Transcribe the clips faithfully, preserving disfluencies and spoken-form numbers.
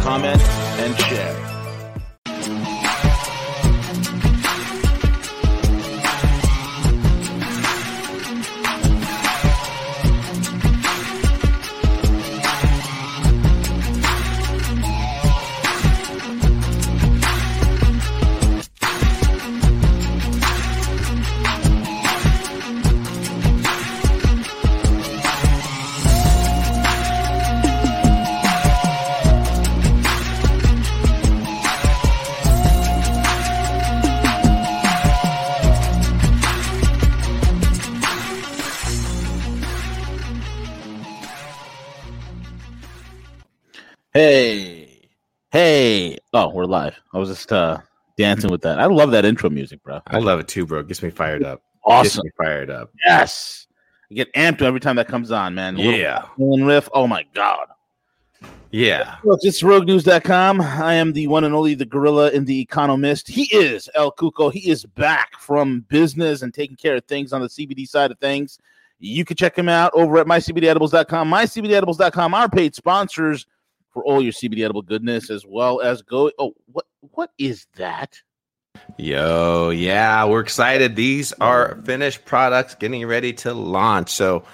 comment, and share. Live. I was just uh dancing with that. I love that intro music, bro. I love it too, bro. It gets me fired up. Awesome. Gets me fired up. Yes. You get amped every time that comes on, man. A yeah. Little riff. Oh my god. Yeah. Well, it's rogue news dot com. I am the one and only, the gorilla in the economist. He is El Cuco. He is back from business and taking care of things on the C B D side of things. You can check him out over at my c b d edibles dot com. my c b d edibles dot com, our paid sponsors for all your C B D edible goodness, as well as go. Oh, what what is that? Yo, yeah, we're excited. These are finished products getting ready to launch. So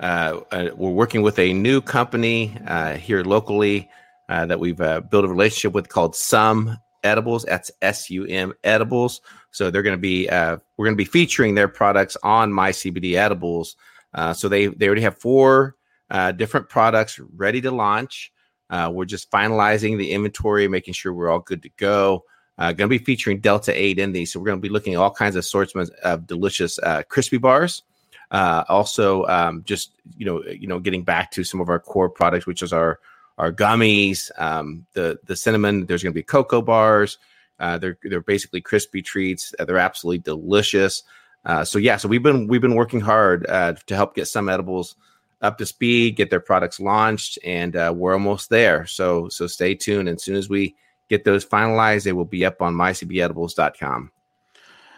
uh, uh, we're working with a new company uh, here locally uh, that we've uh, built a relationship with called Sum Edibles. That's S U M Edibles. So they're going to be uh, we're going to be featuring their products on My C B D Edibles. Uh, so they they already have four uh, different products ready to launch. Uh, we're just finalizing the inventory, making sure we're all good to go. Uh, going to be featuring Delta eight in these. So we're going to be looking at all kinds of assortments of delicious uh, crispy bars. Uh, also, um, just, you know, you know, getting back to some of our core products, which is our our gummies, um, the the cinnamon. There's going to be cocoa bars. Uh, they're they're basically crispy treats. Uh, they're absolutely delicious. Uh, so, yeah, so we've been we've been working hard uh, to help get Sum Edibles up to speed, get their products launched, and uh, we're almost there. So so stay tuned. And as soon as we get those finalized, they will be up on my c b edibles dot com.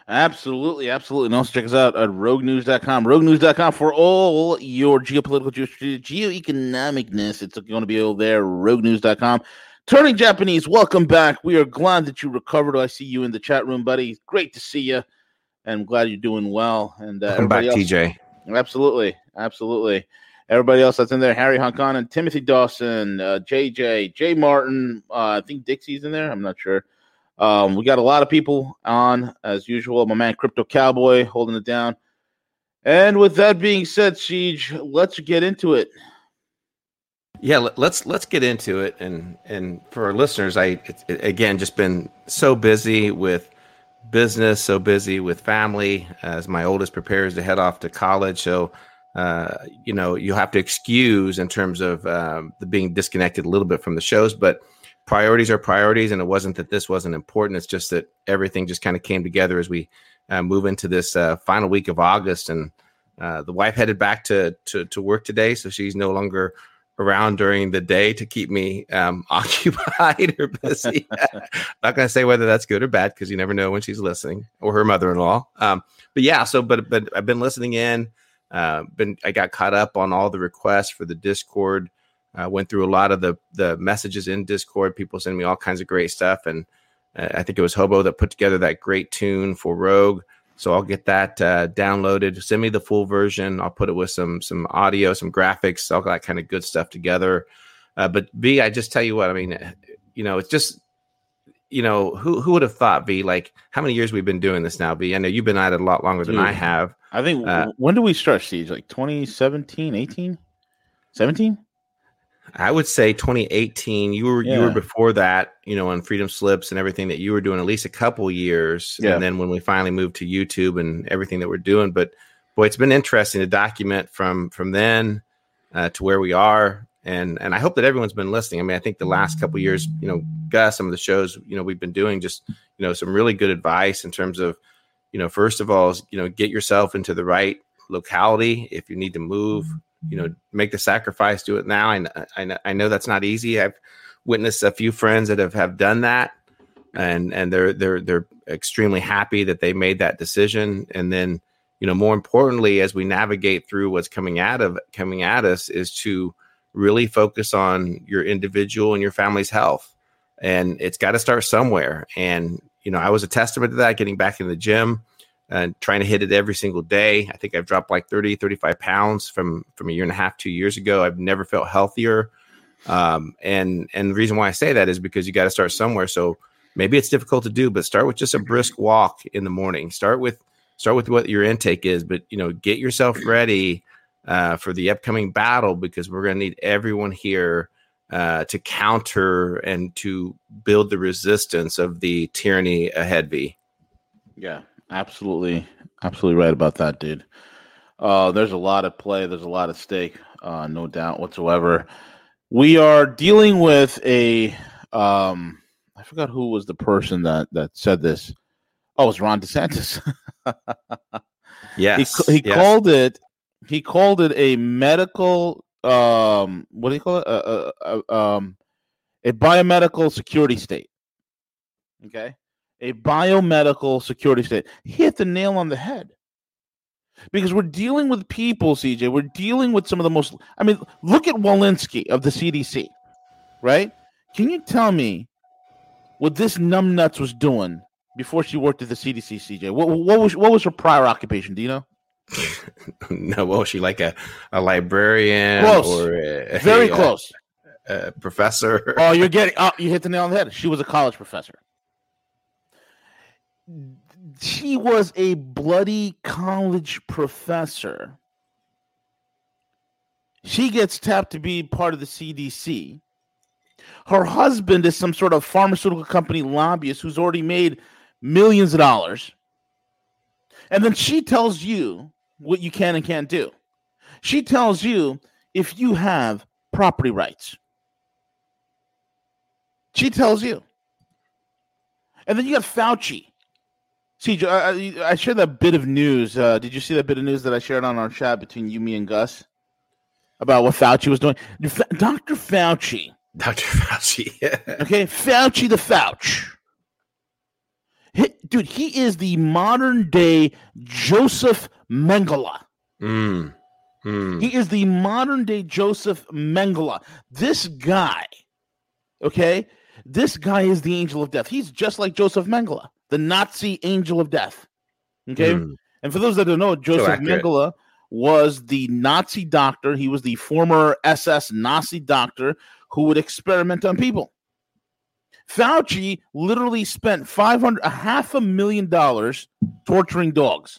Absolutely, absolutely. And also check us out at rogue news dot com. rogue news dot com for all your geopolitical, geoeconomicness. It's going to be over there, rogue news dot com. Turning Japanese, welcome back. We are glad that you recovered. I see you in the chat room, buddy. Great to see you. And I'm glad you're doing well. And uh, Welcome back, else- T J. Absolutely, absolutely. Everybody else that's in there, Harry Hong Kong and Timothy Dawson, uh, J J, Jay Martin, uh, I think Dixie's in there. I'm not sure. Um, we got a lot of people on, as usual. My man Crypto Cowboy holding it down. And with that being said, Siege, let's get into it. Yeah, let's let's get into it. And and for our listeners, I, it, again, just been so busy with business, so busy with family as my oldest prepares to head off to college. So, uh, you know, you have to excuse in terms of um, the being disconnected a little bit from the shows, but priorities are priorities. And it wasn't that this wasn't important. It's just that everything just kind of came together as we uh, move into this uh, final week of August. And uh, the wife headed back to, to, to work today. So she's no longer around during the day to keep me um, occupied or busy. Not going to say whether that's good or bad, because you never know when she's listening, or her mother-in-law. Um, but yeah, so but but I've been listening in. Uh, been I got caught up on all the requests for the Discord. Uh, went through a lot of the the messages in Discord. People send me all kinds of great stuff, and uh, I think it was Hobo that put together that great tune for Rogue. So I'll get that uh, downloaded. Send me the full version. I'll put it with some some audio, some graphics, all that kind of good stuff together. Uh, but V, I just tell you what, I mean, you know, it's just, you know, who who would have thought, V, like how many years we've been doing this now, V? I know you've been at it a lot longer Dude, than I have. I think, uh, when did we start, Siege? Like twenty seventeen, eighteen, seventeen? I would say twenty eighteen. You were yeah. you were before that, you know, on Freedom Slips and everything that you were doing, at least a couple years. Yeah. And then when we finally moved to YouTube and everything that we're doing. But boy, it's been interesting to document from from then uh, to where we are. And and I hope that everyone's been listening. I mean, I think the last couple of years, you know, discuss some of the shows, you know, we've been doing, just, you know, some really good advice in terms of, you know, first of all, you know, get yourself into the right locality. If you need to move, you know, make the sacrifice, do it now. And I, I know that's not easy. I've witnessed a few friends that have, have done that, and, and they're, they're, they're extremely happy that they made that decision. And then, you know, more importantly, as we navigate through what's coming out of coming at us, is to really focus on your individual and your family's health. And it's got to start somewhere. And, you know, I was a testament to that, getting back in the gym and trying to hit it every single day. I think I've dropped like thirty, thirty-five pounds from, from a year and a half, two years ago. I've never felt healthier. Um, and, and the reason why I say that is because you got to start somewhere. So maybe it's difficult to do, but start with just a brisk walk in the morning. Start with, start with what your intake is, but, you know, get yourself ready uh, for the upcoming battle, because we're going to need everyone here uh, to counter and to build the resistance of the tyranny ahead. V. Yeah, absolutely. Absolutely right about that, dude. Uh, there's a lot at play. There's a lot at stake. Uh, no doubt whatsoever. We are dealing with a, um, I forgot who was the person that, that said this. Oh, it was Ron DeSantis. Yes. He, he yes. called it he called it a medical um what do you call it? A, a, a, um a biomedical security state. Okay? A biomedical security state. He hit the nail on the head. Because we're dealing with people, C J. We're dealing with some of the most I mean, look at Walensky of the C D C, right? Can you tell me what this numbnuts was doing before she worked at the C D C, C J? What, what was what was her prior occupation? Do you know? No, what was she, like a, a librarian? Close. Or a, very a, close. A, a professor. Oh, you're getting oh, you hit the nail on the head. She was a college professor. She was a bloody college professor. She gets tapped to be part of the C D C. Her husband is some sort of pharmaceutical company lobbyist who's already made millions of dollars. And then she tells you what you can and can't do. She tells you if you have property rights. She tells you. And then you got Fauci. See, I, I shared that bit of news. Uh, did you see that bit of news that I shared on our chat between you, me, and Gus about what Fauci was doing? Doctor Fauci. Doctor Fauci. Yeah. Okay, Fauci the Fauci. He, dude, he is the modern day Joseph Mengele. Mm. Mm. He is the modern day Joseph Mengele. This guy, okay, this guy is the angel of death. He's just like Joseph Mengele, the Nazi angel of death. Okay? Mm. And for those that don't know, Joseph so Mengele was the Nazi doctor. He was the former S S Nazi doctor who would experiment on people. Fauci literally spent five hundred, a half a million dollars torturing dogs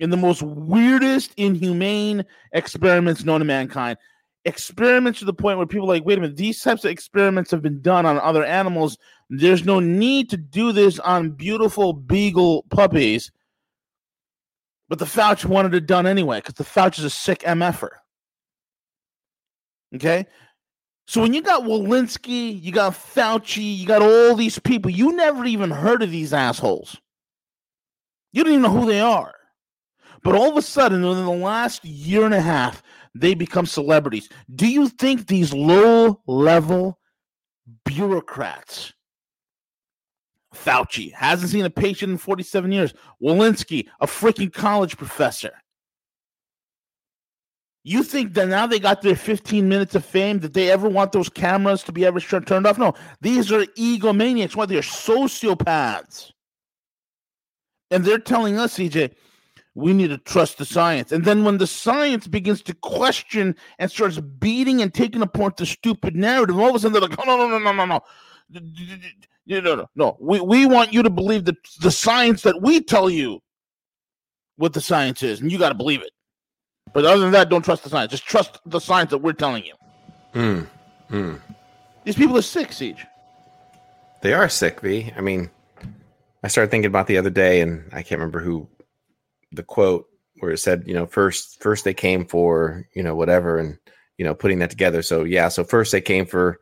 in the most weirdest, inhumane experiments known to mankind. Experiments to the point where people are like, wait a minute, these types of experiments have been done on other animals. There's no need to do this on beautiful beagle puppies. But the Fauci wanted it done anyway, because the Fauci is a sick M F-er. Okay? So when you got Walensky, you got Fauci, you got all these people, you never even heard of these assholes. You don't even know who they are. But all of a sudden, within the last year and a half, they become celebrities. Do you think these low-level bureaucrats, Fauci, hasn't seen a patient in forty-seven years, Walensky, a freaking college professor, you think that now they got their fifteen minutes of fame, that they ever want those cameras to be ever turned off? No, these are egomaniacs. Why? They're sociopaths. And they're telling us, C J, we need to trust the science. And then when the science begins to question and starts beating and taking apart the stupid narrative, all of a sudden they're like, oh, no, no, no, no, no, no. No, no, no, no. We, we want you to believe the, the science that we tell you what the science is, and you got to believe it. But other than that, don't trust the science. Just trust the science that we're telling you. Mm, mm. These people are sick, Siege. They are sick, V. I mean, I started thinking about the other day, and I can't remember who the quote where it said, you know, first first they came for, you know, whatever, and, you know, putting that together. So, yeah, so first they came for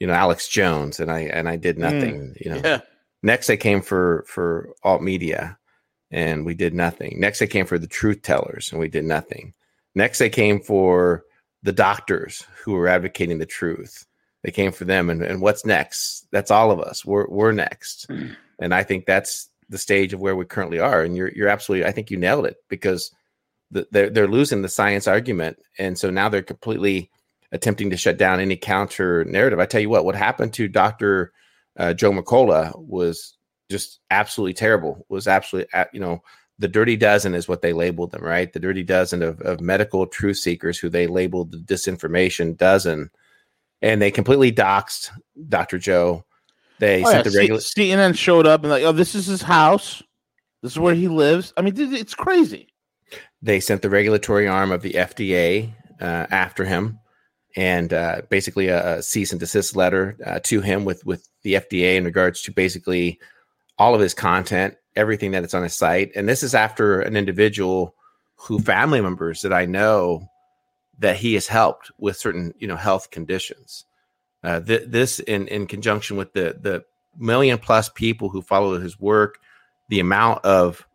you know, Alex Jones, and I and I did nothing. Mm, you know, yeah. Next I came for for alt media, and we did nothing. Next I came for the truth tellers, and we did nothing. Next I came for the doctors who were advocating the truth. They came for them, and, and what's next? That's all of us. We're we're next, mm. and I think that's the stage of where we currently are. And you're you're absolutely. I think you nailed it, because the, they're they're losing the science argument, and so now they're completely attempting to shut down any counter narrative. I tell you what, what happened to Doctor Uh, Joe Mercola was just absolutely terrible. Was absolutely, you know, the dirty dozen is what they labeled them, right? The dirty dozen of, of medical truth seekers who they labeled the disinformation dozen. And they completely doxed Doctor Joe. They oh, sent yeah. the regular C- C N N showed up and like, oh, this is his house. This is where he lives. I mean, it's crazy. They sent the regulatory arm of the F D A uh, after him. And uh, basically a, a cease and desist letter uh, to him with, with the F D A in regards to basically all of his content, everything that it's on his site. And this is after an individual who family members that I know that he has helped with certain, you know, health conditions. Uh, th- this in, in conjunction with the, the million plus people who follow his work, the amount of,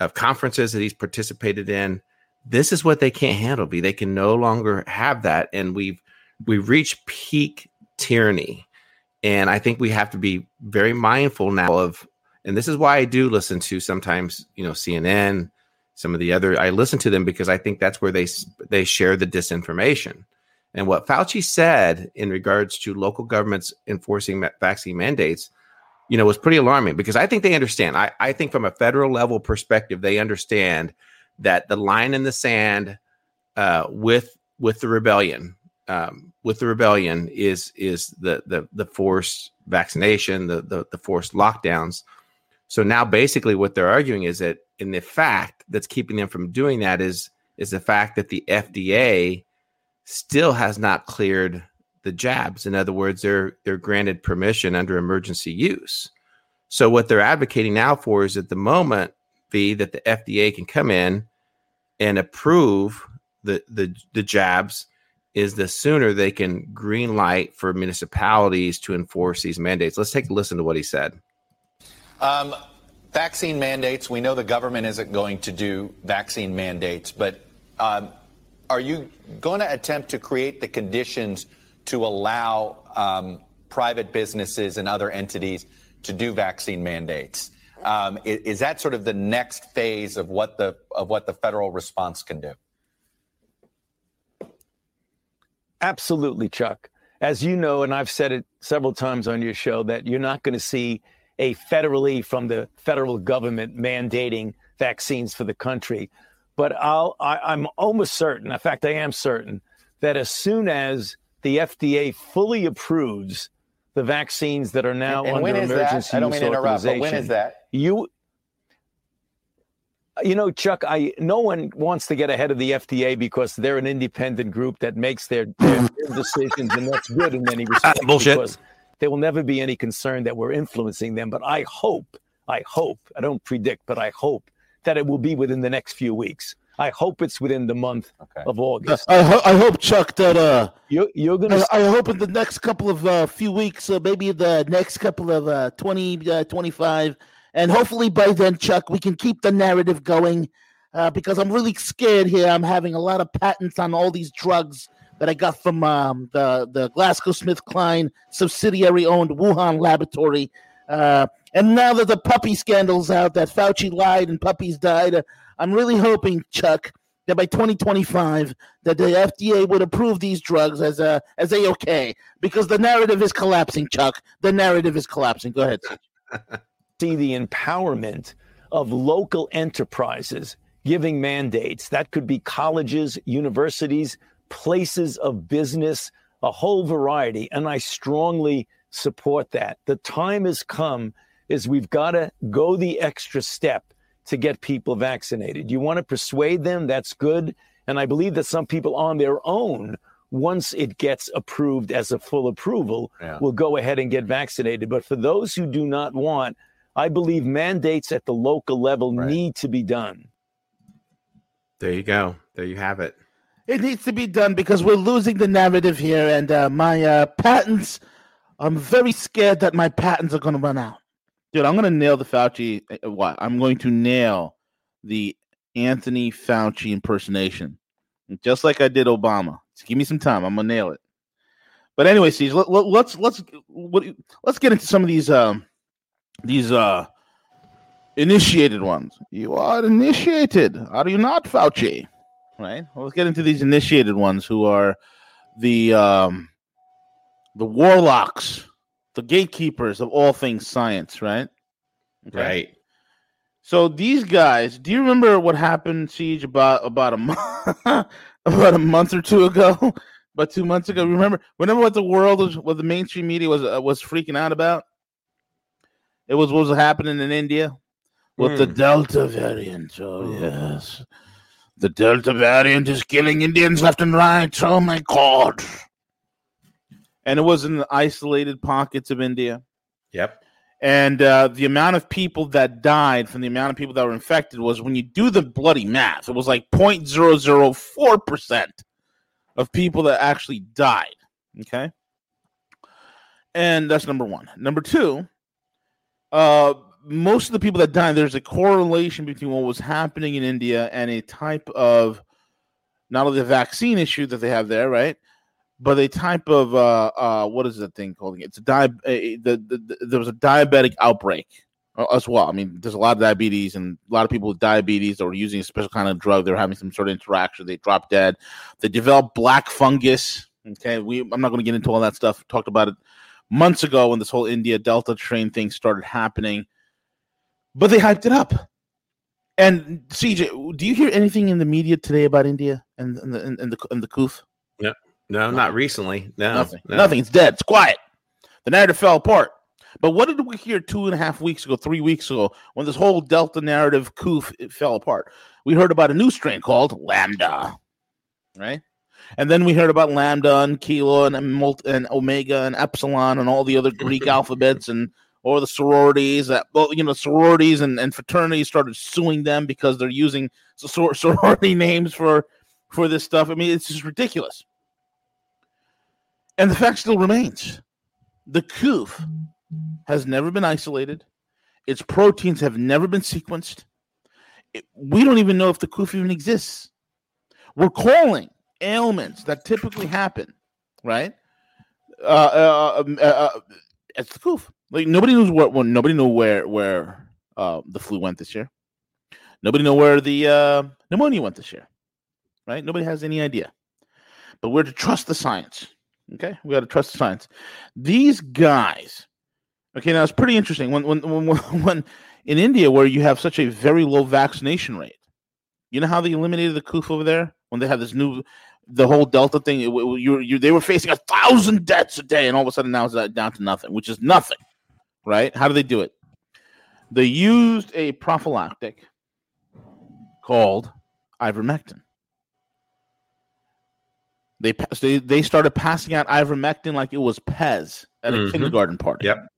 of conferences that he's participated in, this is what they can't handle. B. They can no longer have that. And we've, we've reached peak tyranny. And I think we have to be very mindful now of, and this is why I do listen to sometimes, you know, C N N, some of the other, I listen to them because I think that's where they, they share the disinformation. And what Fauci said in regards to local governments enforcing vaccine mandates, you know, was pretty alarming, because I think they understand. I, I think from a federal level perspective, they understand that the line in the sand uh, with with the rebellion, um, with the rebellion is is the the the forced vaccination, the, the the forced lockdowns. So now, basically, what they're arguing is that, in the fact that's keeping them from doing that is is the fact that the F D A still has not cleared the jabs. In other words, they're they're granted permission under emergency use. So what they're advocating now for is, at the moment, be that the F D A can come in and approve the, the the jabs is the sooner they can green light for municipalities to enforce these mandates. Let's take a listen to what he said. Um, vaccine mandates. We know the government isn't going to do vaccine mandates, but um, are you going to attempt to create the conditions to allow um, private businesses and other entities to do vaccine mandates? Um, is, is that sort of the next phase of what the of what the federal response can do? Absolutely, Chuck. As you know, and I've said it several times on your show, that you're not going to see a federally from the federal government mandating vaccines for the country. But I'll, I, I'm almost certain, in fact, I am certain, that as soon as the F D A fully approves the vaccines that are now and, and under emergency use authorization. When is that? You, you know, Chuck, I no one wants to get ahead of the F D A because they're an independent group that makes their, their, their decisions, and that's good in many respects. Uh, bullshit. Because there will never be any concern that we're influencing them. But I hope, I hope, I don't predict, but I hope that it will be within the next few weeks. I hope it's within the month okay. of August. I, ho- I hope, Chuck, that uh, you're, you're gonna. I, I hope in the next couple of uh, few weeks, uh, maybe the next couple of uh, twenty, uh, twenty-five, and hopefully by then, Chuck, we can keep the narrative going, uh, because I'm really scared here. I'm having a lot of patents on all these drugs that I got from um, the the GlaxoSmithKline subsidiary-owned Wuhan laboratory, uh, and now that the puppy scandal's out that Fauci lied and puppies died. Uh, I'm really hoping, Chuck, that by twenty twenty-five, that the F D A would approve these drugs as a as a okay, because the narrative is collapsing, Chuck. The narrative is collapsing. Go ahead. See the empowerment of local enterprises giving mandates. That could be colleges, universities, places of business, a whole variety. And I strongly support that. The time has come is we've got to go the extra step to get people vaccinated. You want to persuade them, that's good. And I believe that some people on their own, once it gets approved as a full approval, yeah. will go ahead and get vaccinated. But for those who do not want, I believe mandates at the local level right. need to be done. There you go. There you have it. It needs to be done because we're losing the narrative here. And uh, my uh, patents I'm very scared that my patents are going to run out. Dude, I'm going to nail the Fauci. What? I'm going to nail the Anthony Fauci impersonation. Just like I did Obama. Just give me some time. I'm going to nail it. But anyway, Siege, let, let, let's let's what, let's get into some of these um, these uh, initiated ones. You are initiated, are you not, Fauci? Right. Well, let's get into these initiated ones who are the um, the warlocks, the gatekeepers of all things science. Right. Okay. Right. So these guys. Do you remember what happened, Siege, about about a month, about a month or two ago? But two months ago, remember, remember what the world was, what the mainstream media was uh, was freaking out about? It was what was happening in India with mm. the Delta variant. Oh, yes. The Delta variant is killing Indians left and right. Oh, my God. And it was in the isolated pockets of India. Yep. And uh, the amount of people that died from the amount of people that were infected was, when you do the bloody math, it was like zero point zero zero four percent. of people that actually died, okay? And that's number one. Number two, uh, most of the people that died, there's a correlation between what was happening in India and a type of, not only the vaccine issue that they have there, right, but a type of, uh, uh, what is that thing called? It's a di- a, the, the, the, there was a diabetic outbreak as well. I mean, there's a lot of diabetes, and a lot of people with diabetes that were using a special kind of drug. They were having some sort of interaction. They dropped dead. They developed black fungus. Okay, we I'm not going to get into all that stuff. Talked about it months ago when this whole India Delta train thing started happening. But they hyped it up. And C J, do you hear anything in the media today about India and, and the and, and the and the coof? Yeah, no, no, not recently. No, nothing. No. Nothing. It's dead. It's quiet. The narrative fell apart. But what did we hear two and a half weeks ago, three weeks ago, when this whole Delta narrative coup it fell apart? We heard about a new strain called Lambda, right? And then we heard about Lambda and Kilo and, multi- and Omega and Epsilon and all the other Greek alphabets and or the sororities that, well, you know, sororities and, and fraternities started suing them because they're using sor- sorority names for, for this stuff. I mean, it's just ridiculous. And the fact still remains. The coup has never been isolated. Its proteins have never been sequenced. It, we don't even know if the C O V even exists. We're calling ailments that typically happen, right? Uh, uh, uh, uh, it's the C O V. Like nobody knows what. Well, nobody knew where where uh, the flu went this year. Nobody knew where the uh, pneumonia went this year, right? Nobody has any idea. But we're to trust the science. Okay, we got to trust the science. These guys. Okay, now it's pretty interesting when, when when when in India, where you have such a very low vaccination rate, you know how they eliminated the C O V over there when they had this new, the whole Delta thing. It, it, you, you they were facing a thousand deaths a day, and all of a sudden now it's down to nothing, which is nothing, right? How do they do it? They used a prophylactic called ivermectin. They they they started passing out ivermectin like it was Pez at a mm-hmm. kindergarten party. Yep.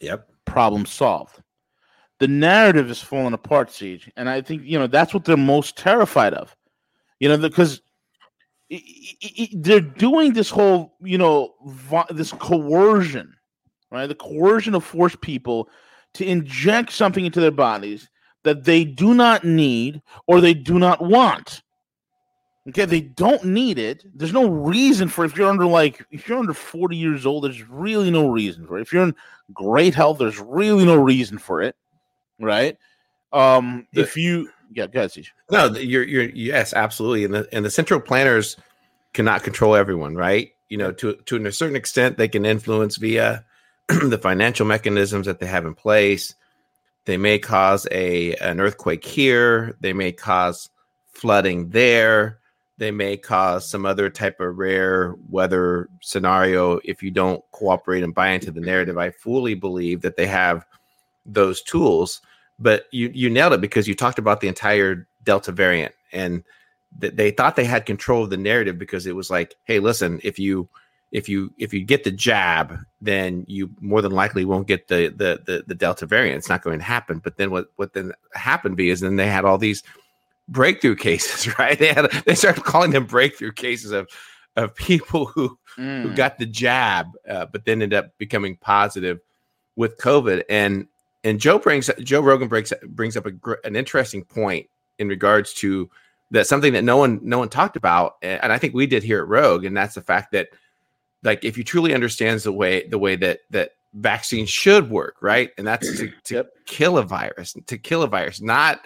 Yep. Problem solved. The narrative is falling apart, Siege. And I think, you know, that's what they're most terrified of. You know, because the, they're doing this whole, you know, vi- this coercion, right? The coercion to force people to inject something into their bodies that they do not need or they do not want. Okay, they don't need it. There's no reason for if you're under like if you're under forty years old, there's really no reason for it. If you're in great health, there's really no reason for it, right? Um, the, if you yeah, go ahead, Siege. No, you're you're yes, absolutely. And the and the central planners cannot control everyone, right? You know, to to a certain extent, they can influence via the financial mechanisms that they have in place. They may cause a an earthquake here. They may cause flooding there. They may cause some other type of rare weather scenario if you don't cooperate and buy into the narrative. I fully believe that they have those tools, but you, you nailed it because you talked about the entire Delta variant and th- they thought they had control of the narrative because it was like, hey, listen, if you if you if you get the jab, then you more than likely won't get the the the, the Delta variant. It's not going to happen. But then what what then happened be is then they had all these breakthrough cases, right? They had they started calling them breakthrough cases of of people who, mm. who got the jab, uh, but then ended up becoming positive with COVID. And and Joe brings Joe Rogan brings brings up a gr- an interesting point in regards to that, something that no one no one talked about, and I think we did here at Rogue, and that's the fact that, like, if you truly understands the way the way that that vaccines should work, right? And that's to, to yep. kill a virus, to kill a virus, not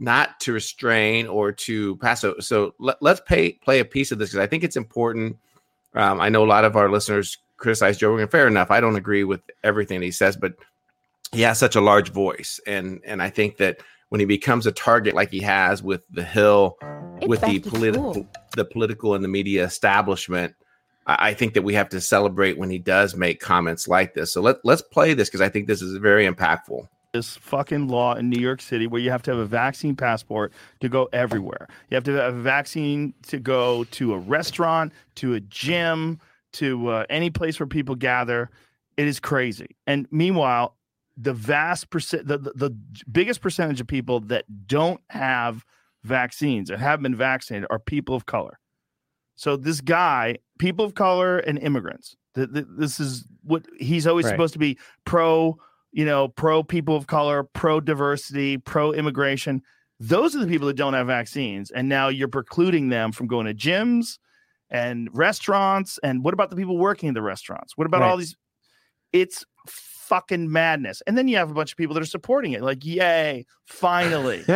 not to restrain or to pass. So, so let, let's pay, play a piece of this, because I think it's important. Um, I know a lot of our listeners criticize Joe Rogan. Fair enough. I don't agree with everything that he says, but he has such a large voice. And, and I think that when he becomes a target like he has with the Hill, it's with the political, cool. the political and the media establishment, I think that we have to celebrate when he does make comments like this. So let, let's play this, because I think this is very impactful. This fucking law in New York City where you have to have a vaccine passport to go everywhere. You have to have a vaccine to go to a restaurant, to a gym, to uh, any place where people gather. It is crazy. And meanwhile, the vast percent, the, the, the biggest percentage of people that don't have vaccines or have been vaccinated are people of color. So this guy, people of color and immigrants, the, the, this is what he's always right. supposed to be pro, you know, pro people of color, pro diversity, pro immigration. Those are the people that don't have vaccines. And now you're precluding them from going to gyms and restaurants. And what about the people working in the restaurants? What about right. all these? It's fucking madness. And then you have a bunch of people that are supporting it. Like, yay, finally.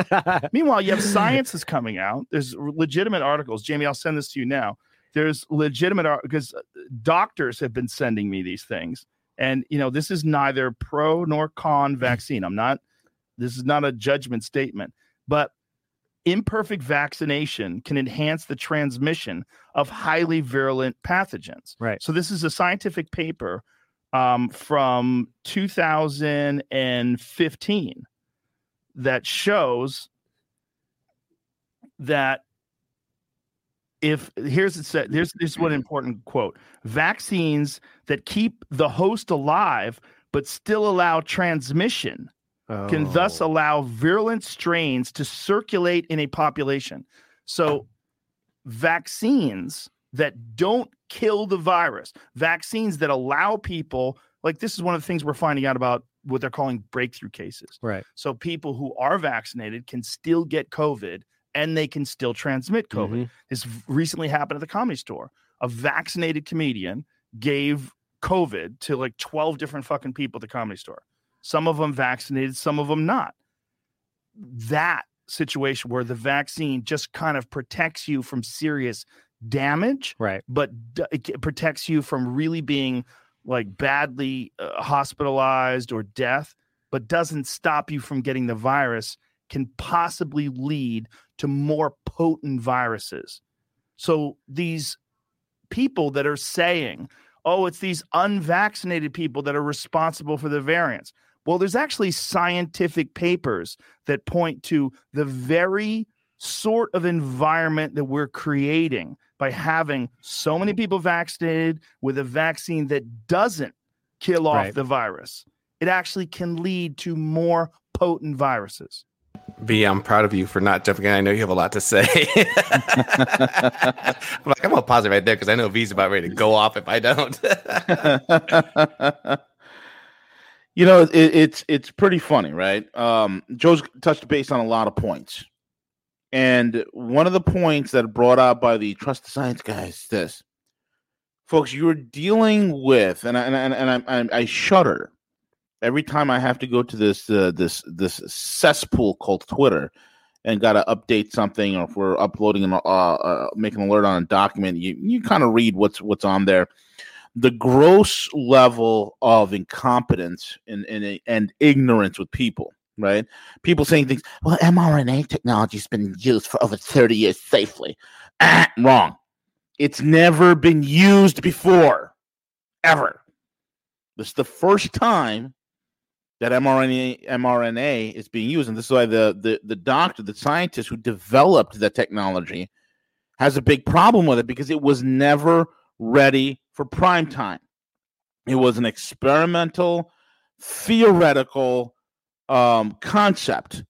Meanwhile, you have science that's coming out. There's legitimate articles. Jamie, I'll send this to you now. There's legitimate art because doctors have been sending me these things. And, you know, this is neither pro nor con vaccine. I'm not, this is not a judgment statement, but imperfect vaccination can enhance the transmission of highly virulent pathogens. Right. So this is a scientific paper um, from two thousand fifteen that shows that If here's it said, here's, here's one important quote: vaccines that keep the host alive but still allow transmission oh. can thus allow virulent strains to circulate in a population. So, vaccines that don't kill the virus, vaccines that allow people, like this is one of the things we're finding out about what they're calling breakthrough cases. Right. So people who are vaccinated can still get COVID. And they can still transmit COVID. Mm-hmm. This recently happened at the Comedy Store. A vaccinated comedian gave COVID to like twelve different fucking people at the Comedy Store. Some of them vaccinated, some of them not. That situation where the vaccine just kind of protects you from serious damage, right? But it protects you from really being like badly uh, hospitalized or death, but doesn't stop you from getting the virus, can possibly lead to more potent viruses. So these people that are saying, oh, it's these unvaccinated people that are responsible for the variants. Well, there's actually scientific papers that point to the very sort of environment that we're creating by having so many people vaccinated with a vaccine that doesn't kill off right. the virus. It actually can lead to more potent viruses. V, I'm proud of you for not jumping in. I know you have a lot to say. I'm like, I'm gonna pause it right there because I know V's about ready to go off if I don't. You know, it, it's it's pretty funny, right? Um, Joe's touched base on a lot of points, and one of the points that brought out by the Trust the Science guys is this, folks. You're dealing with, and I, and I, and I, and I, I shudder. Every time I have to go to this uh, this this cesspool called Twitter and got to update something, or if we're uploading and uh, uh, making an alert on a document, you you kind of read what's what's on there. The gross level of incompetence and, and and ignorance with people, right? People saying things. Well, M R N A technology's been used for over thirty years safely. Ah, wrong. It's never been used before, ever. This is the first time that M R N A is being used. And this is why the, the, the doctor, the scientist who developed the technology has a big problem with it, because it was never ready for prime time. It was an experimental, theoretical um, concept.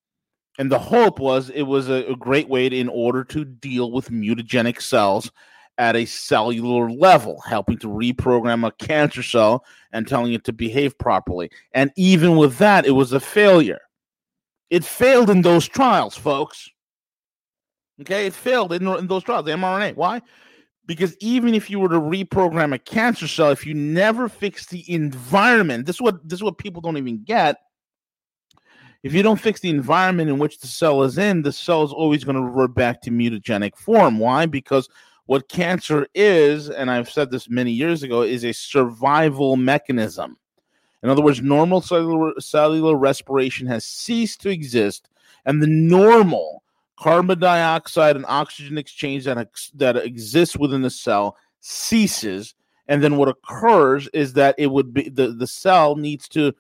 And the hope was it was a, a great way to, in order to deal with mutagenic cells at a cellular level, helping to reprogram a cancer cell and telling it to behave properly. And even with that, it was a failure. It failed in those trials, folks. Okay, it failed in, in those trials, the mRNA. Why? Because even if you were to reprogram a cancer cell, if you never fix the environment, this is what this is what people don't even get. If you don't fix the environment in which the cell is in, the cell is always going to revert back to mutagenic form. Why? Because what cancer is, and I've said this many years ago, is a survival mechanism. In other words, normal cellular, cellular respiration has ceased to exist, and the normal carbon dioxide and oxygen exchange that, ex- that exists within the cell ceases. And then what occurs is that it would be the, the cell needs to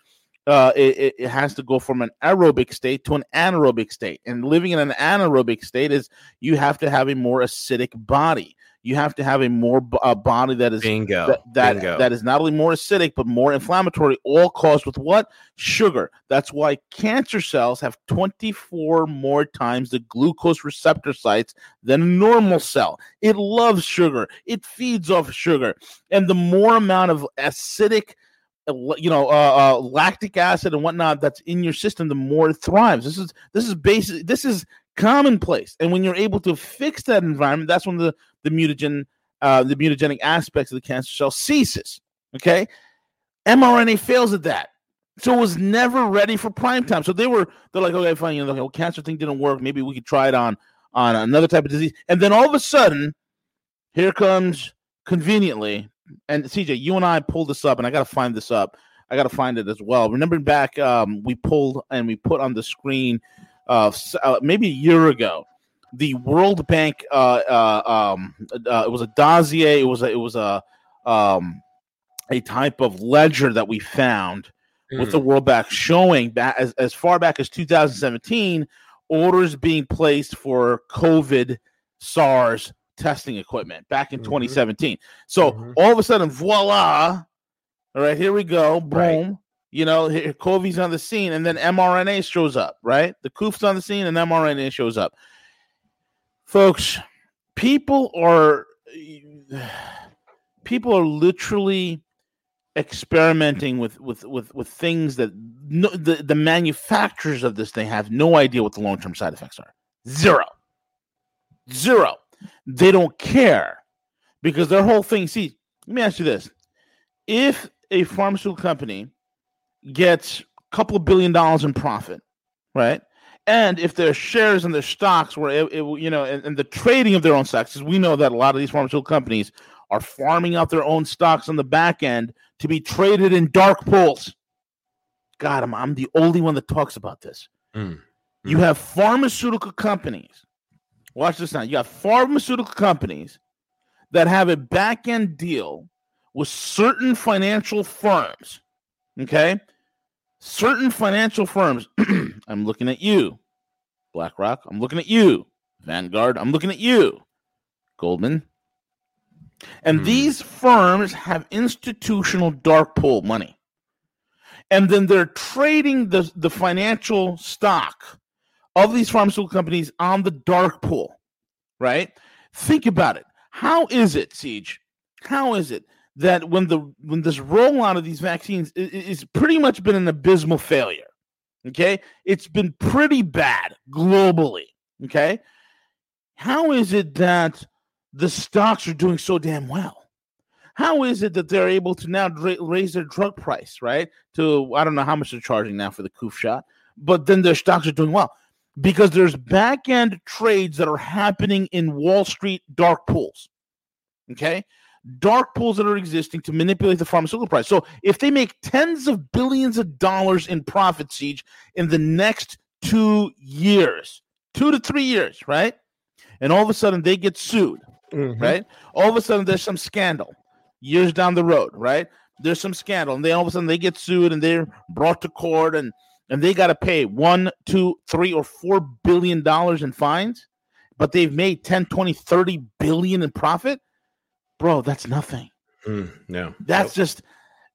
uh, it, it has to go from an aerobic state to an anaerobic state. And living in an anaerobic state is you have to have a more acidic body. You have to have a more a body that is Bingo. That that, Bingo. that is not only more acidic but more inflammatory, all caused with what? Sugar. That's why cancer cells have twenty-four more times the glucose receptor sites than a normal cell. It loves sugar. It feeds off sugar, and the more amount of acidic, you know, uh, uh, lactic acid and whatnot that's in your system, the more it thrives. This is this is basic. This is commonplace. And when you're able to fix that environment, that's when the the mutagen uh the mutagenic aspects of the cancer cell ceases. Okay, mRNA fails at that, so it was never ready for prime time. So they were they're like, okay, fine, you know, the whole cancer thing didn't work, maybe we could try it on on another type of disease. And then all of a sudden, here comes, conveniently, and C J, you and I pulled this up, and I gotta find this up I gotta find it as well. Remember back, um we pulled and we put on the screen Uh, uh, maybe a year ago, the World Bank. Uh, uh, um, uh, it was a dossier. It was a, it was a um, a type of ledger that we found mm. with the World Bank showing back as, as far back as two thousand seventeen orders being placed for COVID SARS testing equipment back in mm-hmm. twenty seventeen. So mm-hmm. all of a sudden, voila! All right, here we go. Boom. Right. You know, COVID's on the scene, and then mRNA shows up, right? The COVID's on the scene, and mRNA shows up. Folks, people are people are literally experimenting with with with, with things that no, the, the manufacturers of this thing have no idea what the long-term side effects are. Zero. Zero. They don't care because their whole thing, see, let me ask you this. If a pharmaceutical company gets a couple billion dollars in profit, right? And if their shares and their stocks were, it, it, you know, and, and the trading of their own stocks, because we know that a lot of these pharmaceutical companies are farming out their own stocks on the back end to be traded in dark pools. God, I'm, I'm the only one that talks about this. Mm. You mm. have pharmaceutical companies. Watch this now. You have pharmaceutical companies that have a back end deal with certain financial firms. Okay. Certain financial firms, I'm looking at you, BlackRock, I'm looking at you, Vanguard, I'm looking at you, Goldman. And mm. these firms have institutional dark pool money. And then they're trading the, the financial stock of these pharmaceutical companies on the dark pool, right? Think about it. How is it, Siege? How is it that when the when this rollout of these vaccines is it, pretty much been an abysmal failure, okay? It's been pretty bad globally, okay? How is it that the stocks are doing so damn well? How is it that they're able to now dra- raise their drug price, right? To, I don't know how much they're charging now for the coof shot, but then their stocks are doing well because there's back-end trades that are happening in Wall Street dark pools, okay? Dark pools that are existing to manipulate the pharmaceutical price. So if they make tens of billions of dollars in profit, Siege, in the next two years, two to three years, right? And all of a sudden they get sued, mm-hmm. right? All of a sudden there's some scandal years down the road, right? There's some scandal, and they all of a sudden they get sued and they're brought to court, and, and they got to pay one, two, three, or four billion dollars in fines, but they've made ten, twenty, thirty billion in profit. Bro, that's nothing. Mm, no, that's nope. just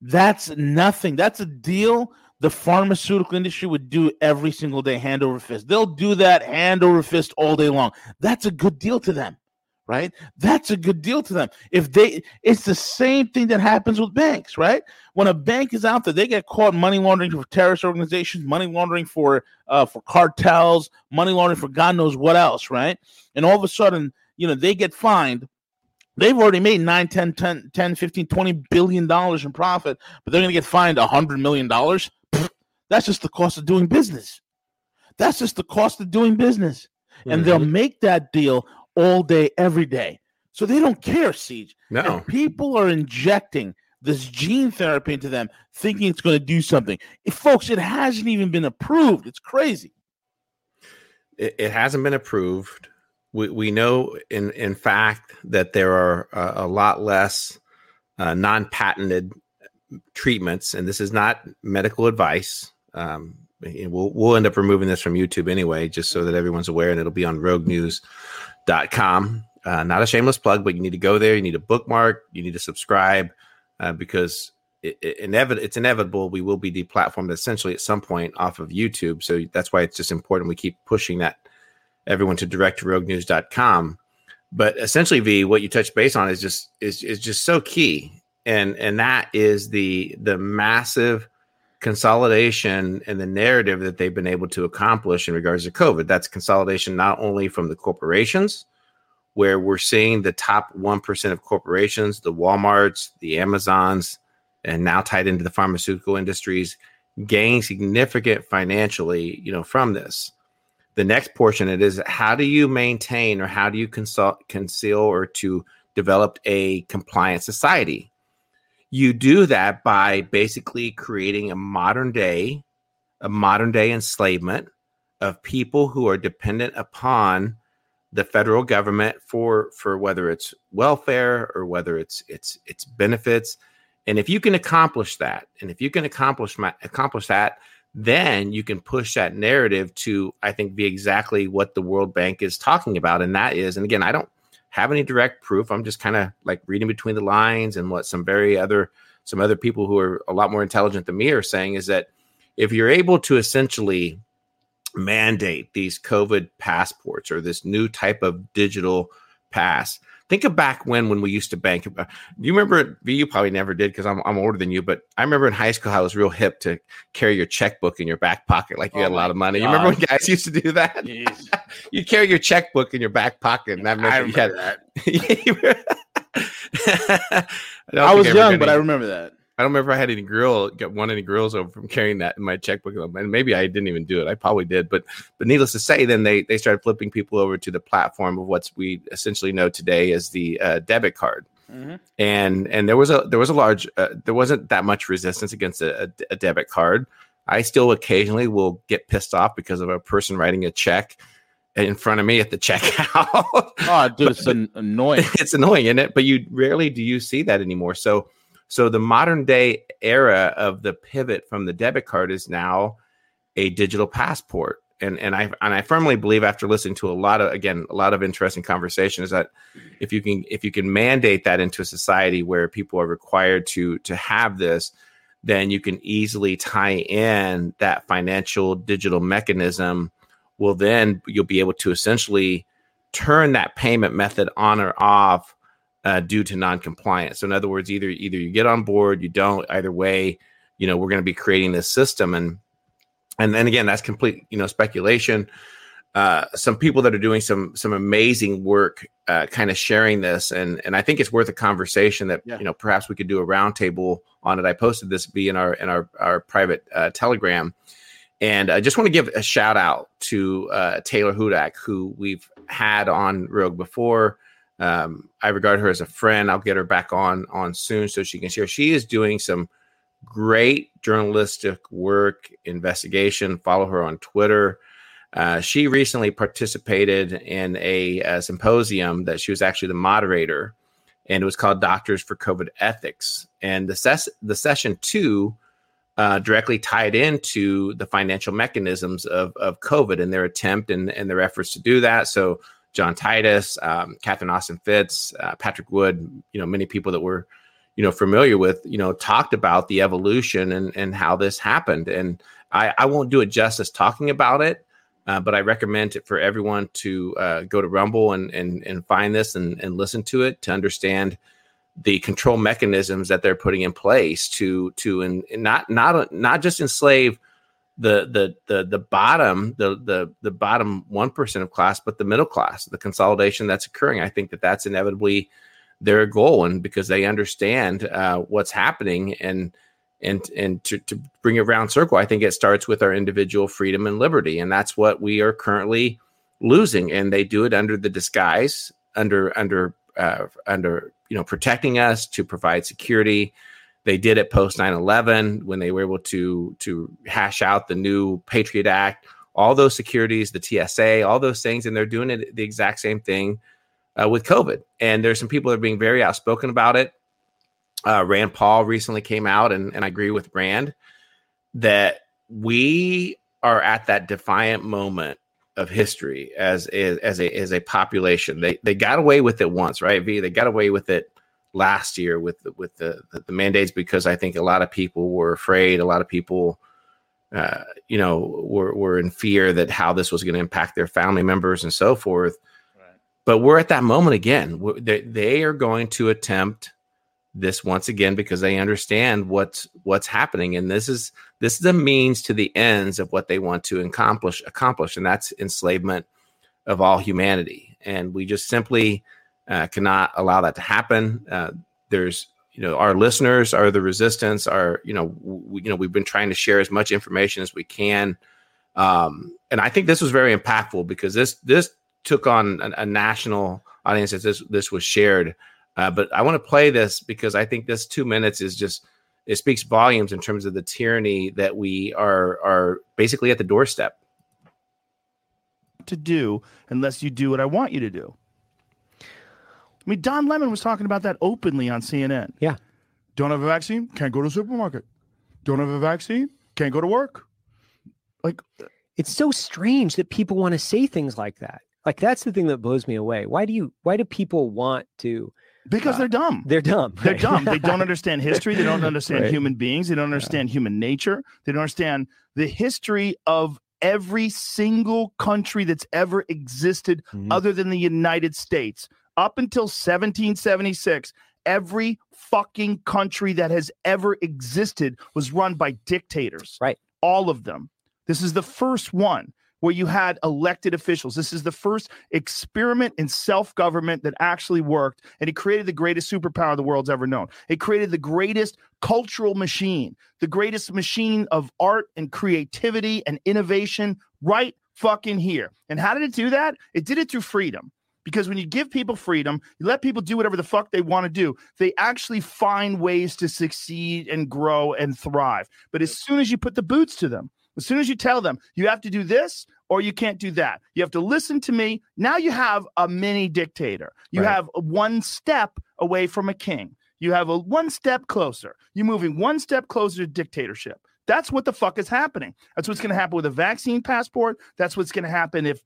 that's nothing. That's a deal the pharmaceutical industry would do every single day, hand over fist. They'll do that hand over fist all day long. That's a good deal to them, right? That's a good deal to them. If they, it's the same thing that happens with banks, right? When a bank is out there, they get caught money laundering for terrorist organizations, money laundering for uh, for cartels, money laundering for God knows what else, right? And all of a sudden, you know, they get fined. They've already made nine, ten, ten, ten, fifteen, twenty billion dollars in profit, but they're going to get fined one hundred million dollars. Pfft, that's just the cost of doing business. That's just the cost of doing business. Mm-hmm. And they'll make that deal all day, every day. So they don't care, Siege. No. And people are injecting this gene therapy into them, thinking it's going to do something. If, folks, it hasn't even been approved. It's crazy. It, it hasn't been approved. We we know, in, in fact, that there are uh, a lot less uh, non-patented treatments, and this is not medical advice. Um, we'll we'll end up removing this from YouTube anyway, just so that everyone's aware, and it'll be on rogue news dot com. Uh, not a shameless plug, but you need to go there. You need to bookmark. You need to subscribe uh, because it, it inevit- it's inevitable. We will be deplatformed essentially at some point off of YouTube, so that's why it's just important we keep pushing that everyone to direct to rogue news dot com. But essentially, V, what you touched base on is just is is just so key. And and that is the the massive consolidation and the narrative that they've been able to accomplish in regards to COVID. That's consolidation not only from the corporations, where we're seeing the top one percent of corporations, the Walmarts, the Amazons, and now tied into the pharmaceutical industries, gain significant financially, you know, from this. The next portion it is, how do you maintain or how do you consult, conceal or to develop a compliant society? You do that by basically creating a modern day, a modern day enslavement of people who are dependent upon the federal government for, for whether it's welfare or whether it's it's it's benefits. And if you can accomplish that, and if you can accomplish my, accomplish that, then you can push that narrative to, I think, be exactly what the World Bank is talking about. And that is, and again, I don't have any direct proof. I'm just kind of like reading between the lines and what some very other, some other people who are a lot more intelligent than me are saying is that if you're able to essentially mandate these COVID passports or this new type of digital pass, think of back when, when we used to bank. Do you remember, you probably never did because I'm I'm older than you, but I remember in high school, I was real hip to carry your checkbook in your back pocket like you oh had a lot of money. God. You remember when guys used to do that? You'd carry your checkbook in your back pocket. And I remember, I remember you had, that. I, I was I young, but any, I remember that. I don't remember I had any grill, got one any grills over from carrying that in my checkbook. And maybe I didn't even do it. I probably did. But but needless to say, then they they started flipping people over to the platform of what we essentially know today as the uh, debit card. Mm-hmm. And and there was a there was a large uh, there wasn't that much resistance against a, a, a debit card. I still occasionally will get pissed off because of a person writing a check in front of me at the checkout. Oh, dude, but, it's an- annoying. It's annoying, isn't it? But you rarely do you see that anymore. So. So the modern day era of the pivot from the debit card is now a digital passport. And and I and I firmly believe after listening to a lot of, again, a lot of interesting conversations that if you can if you can mandate that into a society where people are required to to have this, then you can easily tie in that financial digital mechanism. Well, then you'll be able to essentially turn that payment method on or off Uh, due to non-compliance. So in other words, either either you get on board, you don't. Either way, you know, we're going to be creating this system, and and then again, that's complete, you know, speculation. Uh, some people that are doing some some amazing work, uh, kind of sharing this, and and I think it's worth a conversation that yeah. you know perhaps we could do a roundtable on it. I posted this be in our in our our private uh, Telegram, and I just want to give a shout out to uh, Taylor Hudak, who we've had on Rogue before. Um, I regard her as a friend. I'll get her back on on soon so she can share. She is doing some great journalistic work, investigation. Follow her on Twitter. Uh, she recently participated in a, a symposium that she was actually the moderator, and it was called Doctors for COVID Ethics. And the, ses- the session two uh, directly tied into the financial mechanisms of, of COVID and their attempt and, and their efforts to do that. So John Titus, um, Catherine Austin Fitz, uh, Patrick Wood, you know, many people that we're, you know, familiar with, you know, talked about the evolution and, and how this happened. And I, I won't do it justice talking about it, Uh, but I recommend it for everyone to uh, go to Rumble and and and find this and, and listen to it to understand the control mechanisms that they're putting in place to to and not not not just enslave the the the the bottom the the the bottom one percent of class, but the middle class, the consolidation that's occurring. I think that that's inevitably their goal, and because they understand uh, what's happening and. And and to, to bring it round circle, I think it starts with our individual freedom and liberty. And that's what we are currently losing. And they do it under the disguise, under under uh, under, you know, protecting us to provide security. They did it post nine eleven when they were able to to hash out the new Patriot Act, all those securities, the T S A, all those things. And they're doing it the exact same thing uh, with COVID. And there's some people that are being very outspoken about it. Uh, Rand Paul recently came out, and, and I agree with Rand that we are at that defiant moment of history as as, as a as a population. They they got away with it once, right? V, they got away with it last year with with the the, the mandates because I think a lot of people were afraid. A lot of people, uh, you know, were were in fear that how this was going to impact their family members and so forth. Right. But we're at that moment again. They, they are going to attempt this once again because they understand what's what's happening, and this is this is a means to the ends of what they want to accomplish accomplish and that's enslavement of all humanity, and we just simply uh, cannot allow that to happen. Uh, there's, you know, our listeners are the resistance, are, you know, we, you know we've been trying to share as much information as we can, um, and I think this was very impactful because this this took on a, a national audience as this this was shared. Uh, but I want to play this because I think this two minutes is just, it speaks volumes in terms of the tyranny that we are are basically at the doorstep. To do unless you do what I want you to do. I mean, Don Lemon was talking about that openly on C N N. Yeah. Don't have a vaccine? Can't go to the supermarket. Don't have a vaccine? Can't go to work. Like, it's so strange that people want to say things like that. Like, that's the thing that blows me away. Why do you, why do people want to? Because uh, they're dumb. They're dumb. They're right. dumb. They don't understand history. They don't understand right. human beings. They don't understand yeah. human nature. They don't understand the history of every single country that's ever existed mm-hmm. other than the United States. Up until seventeen seventy-six, every fucking country that has ever existed was run by dictators. Right. All of them. This is the first one where you had elected officials. This is the first experiment in self-government that actually worked, and it created the greatest superpower the world's ever known. It created the greatest cultural machine, the greatest machine of art and creativity and innovation right fucking here. And how did it do that? It did it through freedom. Because when you give people freedom, you let people do whatever the fuck they want to do, they actually find ways to succeed and grow and thrive. But as soon as you put the boots to them, as soon as you tell them you have to do this or you can't do that, you have to listen to me. Now you have a mini dictator. You right. have one step away from a king. You have a one step closer. You're moving one step closer to dictatorship. That's what the fuck is happening. That's what's going to happen with a vaccine passport. That's what's going to happen if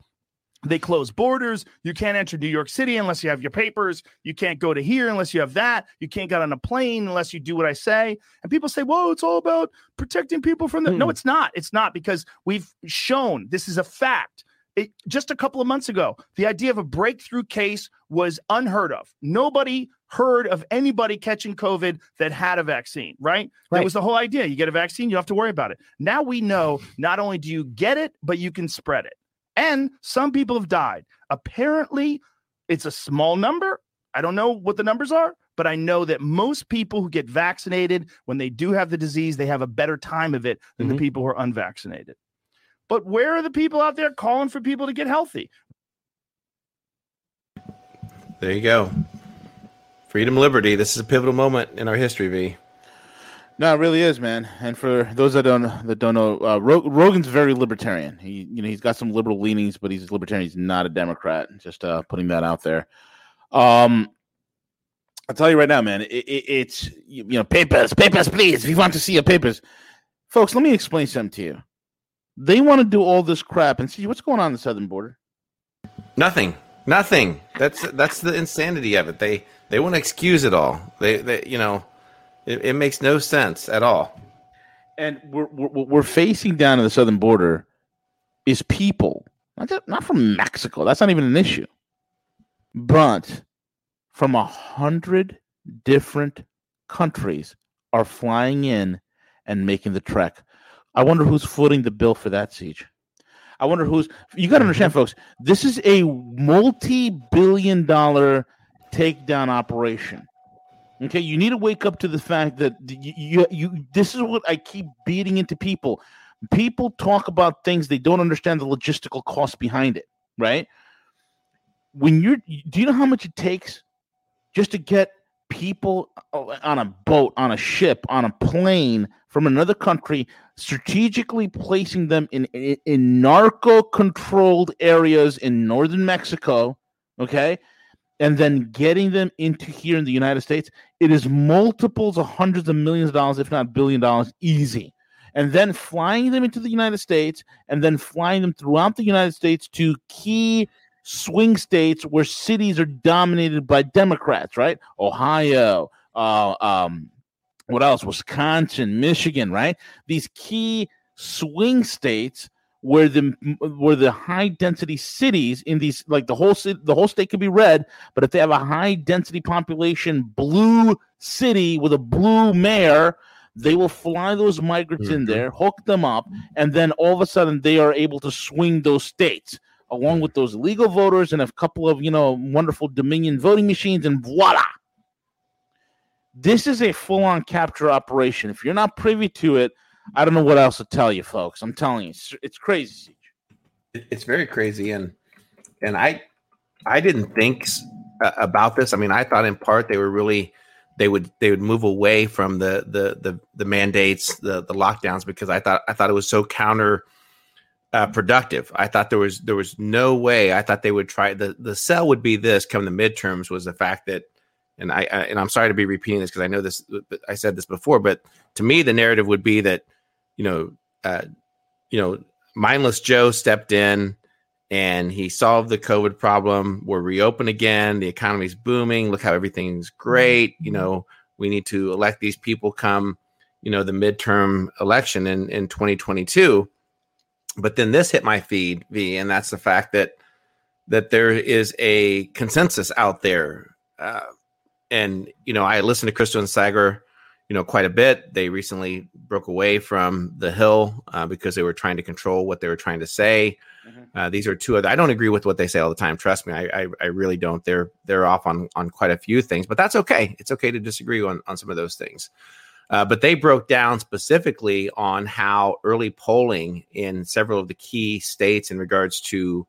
they close borders. You can't enter New York City unless you have your papers. You can't go to here unless you have that. You can't get on a plane unless you do what I say. And people say, whoa, it's all about protecting people from the... Mm. No, it's not. It's not, because we've shown this is a fact. It, just a couple of months ago, the idea of a breakthrough case was unheard of. Nobody heard of anybody catching COVID that had a vaccine, right? right? That was the whole idea. You get a vaccine, you don't have to worry about it. Now we know not only do you get it, but you can spread it. And some people have died. Apparently, it's a small number. I don't know what the numbers are, but I know that most people who get vaccinated, when they do have the disease, they have a better time of it than mm-hmm. the people who are unvaccinated. But where are the people out there calling for people to get healthy? There you go. Freedom, liberty. This is a pivotal moment in our history, V. No, it really is, man. And for those that don't that don't know, uh, Rog- Rogan's very libertarian. He, you know, he's got some liberal leanings, but he's libertarian. He's not a Democrat. Just uh, putting that out there. Um, I'll tell you right now, man. It, it, it's you know, papers, papers, please. We want to see your papers, folks. Let me explain something to you. They want to do all this crap and see what's going on in the southern border. Nothing, nothing. That's that's the insanity of it. They they want to excuse it all. They they you know. It, it makes no sense at all. And we're, we're we're facing down to the southern border is people, not, just, not from Mexico. That's not even an issue. But from a hundred different countries are flying in and making the trek. I wonder who's footing the bill for that, siege. I wonder who's – you got to understand, folks, this is a multi-billion dollar takedown operation. Okay, you need to wake up to the fact that you, you, you. This is what I keep beating into people. People talk about things they don't understand the logistical cost behind it, right? When you're, do you know how much it takes just to get people on a boat, on a ship, on a plane from another country, strategically placing them in in, in narco-controlled areas in northern Mexico, okay? And then getting them into here in the United States, it is multiples of hundreds of millions of dollars, if not billion dollars, easy. And then flying them into the United States and then flying them throughout the United States to key swing states where cities are dominated by Democrats, right? Ohio, uh, um, what else? Wisconsin, Michigan, right? These key swing states where the where the high density cities in these, like the whole city, the whole state could be red, but if they have a high density population blue city with a blue mayor, they will fly those migrants mm-hmm. in there, hook them up, and then all of a sudden they are able to swing those states along with those legal voters and a couple of, you know, wonderful Dominion voting machines, and voila. This is a full-on capture operation. If you're not privy to it, I don't know what else to tell you, folks. I'm telling you, it's crazy. It's very crazy, and and I I didn't think about this. I mean, I thought in part they were really they would they would move away from the the the, the mandates, the the lockdowns, because I thought I thought it was so counter uh, productive. I thought there was there was no way. I thought they would try the the sell would be this come the midterms was the fact that. And I, I and I'm sorry to be repeating this because I know this. I said this before, but to me, the narrative would be that, you know, uh, you know, mindless Joe stepped in and he solved the COVID problem. We're reopened again. The economy's booming. Look how everything's great. You know, we need to elect these people come, you know, the midterm election in, in twenty twenty-two. But then this hit my feed, V, and that's the fact that that there is a consensus out there. Uh, And, you know, I listened to Crystal and Sager, you know, quite a bit. They recently broke away from the Hill uh, because they were trying to control what they were trying to say. Mm-hmm. Uh, these are two other. I don't agree with what they say all the time. Trust me, I I, I really don't. They're they're off on, on quite a few things, but that's okay. It's okay to disagree on, on some of those things. Uh, but they broke down specifically on how early polling in several of the key states in regards to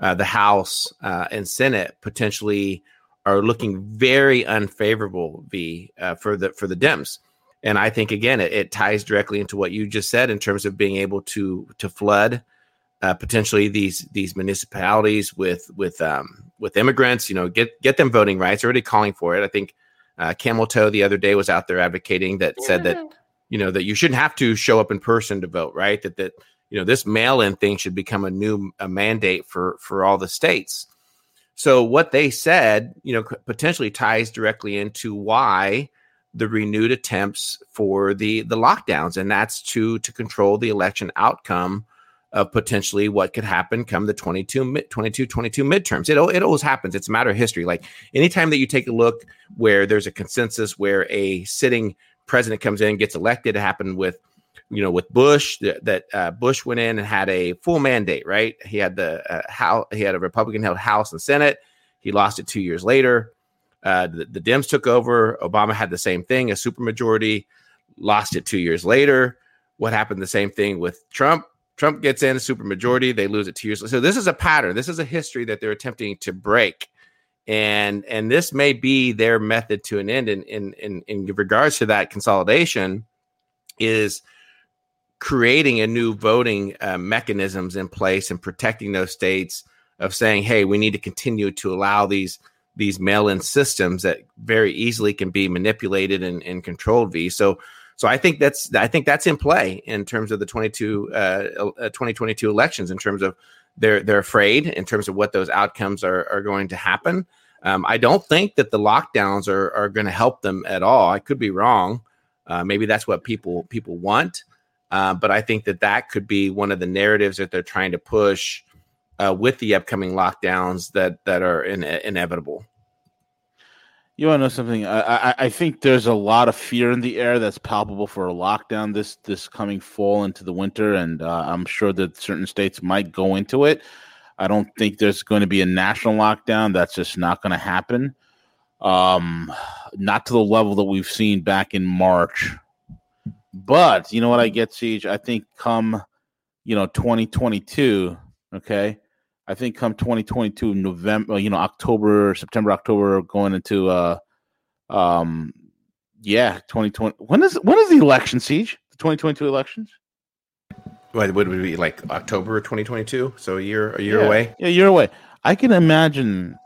uh, the House uh, and Senate potentially are looking very unfavorable, V, uh, for the for the Dems. And I think, again, it, it ties directly into what you just said in terms of being able to to flood uh, potentially these these municipalities with with um, with immigrants, you know, get get them voting rights, already calling for it. I think uh, Camel Toe the other day was out there advocating that, yeah. said that, you know, that you shouldn't have to show up in person to vote, right? That, that you know, this mail-in thing should become a new a mandate for for all the states. So what they said, you know, potentially ties directly into why the renewed attempts for the the lockdowns, and that's to to control the election outcome of potentially what could happen come the twenty-two, twenty-two, twenty-two midterms. It it always happens. It's a matter of history. Like anytime that you take a look where there's a consensus, where a sitting president comes in, gets elected, it happened with, you know, with Bush, th- that uh, Bush went in and had a full mandate, right? He had the uh, how he had a Republican-held House and Senate. He lost it two years later. Uh, the, the Dems took over. Obama had the same thing, a supermajority, lost it two years later. What happened? The same thing with Trump. Trump gets in, a supermajority. They lose it two years later. So this is a pattern. This is a history that they're attempting to break, and and this may be their method to an end. In in in, in regards to that consolidation, is creating a new voting uh, mechanisms in place and protecting those states of saying, hey, we need to continue to allow these these mail-in systems that very easily can be manipulated and, and controlled. V. So, so I think that's I think that's in play in terms of the twenty-two uh, twenty twenty-two elections. In terms of they're they're afraid in terms of what those outcomes are are going to happen. Um, I don't think that the lockdowns are are going to help them at all. I could be wrong. Uh, maybe that's what people people want. Uh, but I think that that could be one of the narratives that they're trying to push uh, with the upcoming lockdowns that that are in, inevitable. You want to know something? I, I I think there's a lot of fear in the air that's palpable for a lockdown this this coming fall into the winter, and uh, I'm sure that certain states might go into it. I don't think there's going to be a national lockdown. That's just not going to happen. Um, not to the level that we've seen back in March. But you know what I get, Siege? I think come you know twenty twenty-two, okay. I think come twenty twenty-two, November, you know, October, September, October, going into, uh, um, yeah, twenty twenty. When is when is the election, Siege? The twenty twenty-two elections? What would it be, like October twenty twenty-two? So a year, a year yeah. away. Yeah, a year away. I can imagine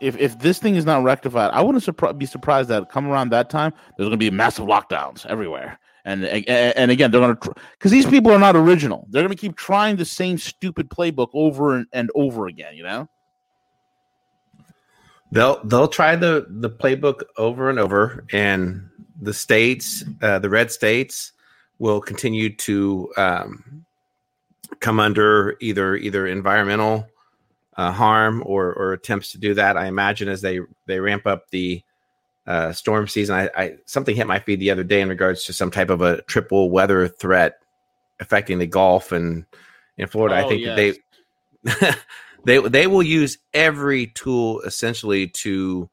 if if this thing is not rectified, I wouldn't surpri- be surprised that come around that time, there's going to be massive lockdowns everywhere. And and again, they're going to tr- because these people are not original. They're going to keep trying the same stupid playbook over and, and over again. You know, they'll they'll try the, the playbook over and over, and the states, uh, the red states, will continue to um, come under either either environmental uh, harm or or attempts to do that. I imagine as they they ramp up the. Uh, storm season. I, I something hit my feed the other day in regards to some type of a triple weather threat affecting the Gulf and in Florida. Oh, I think yes. that they they they will use every tool essentially to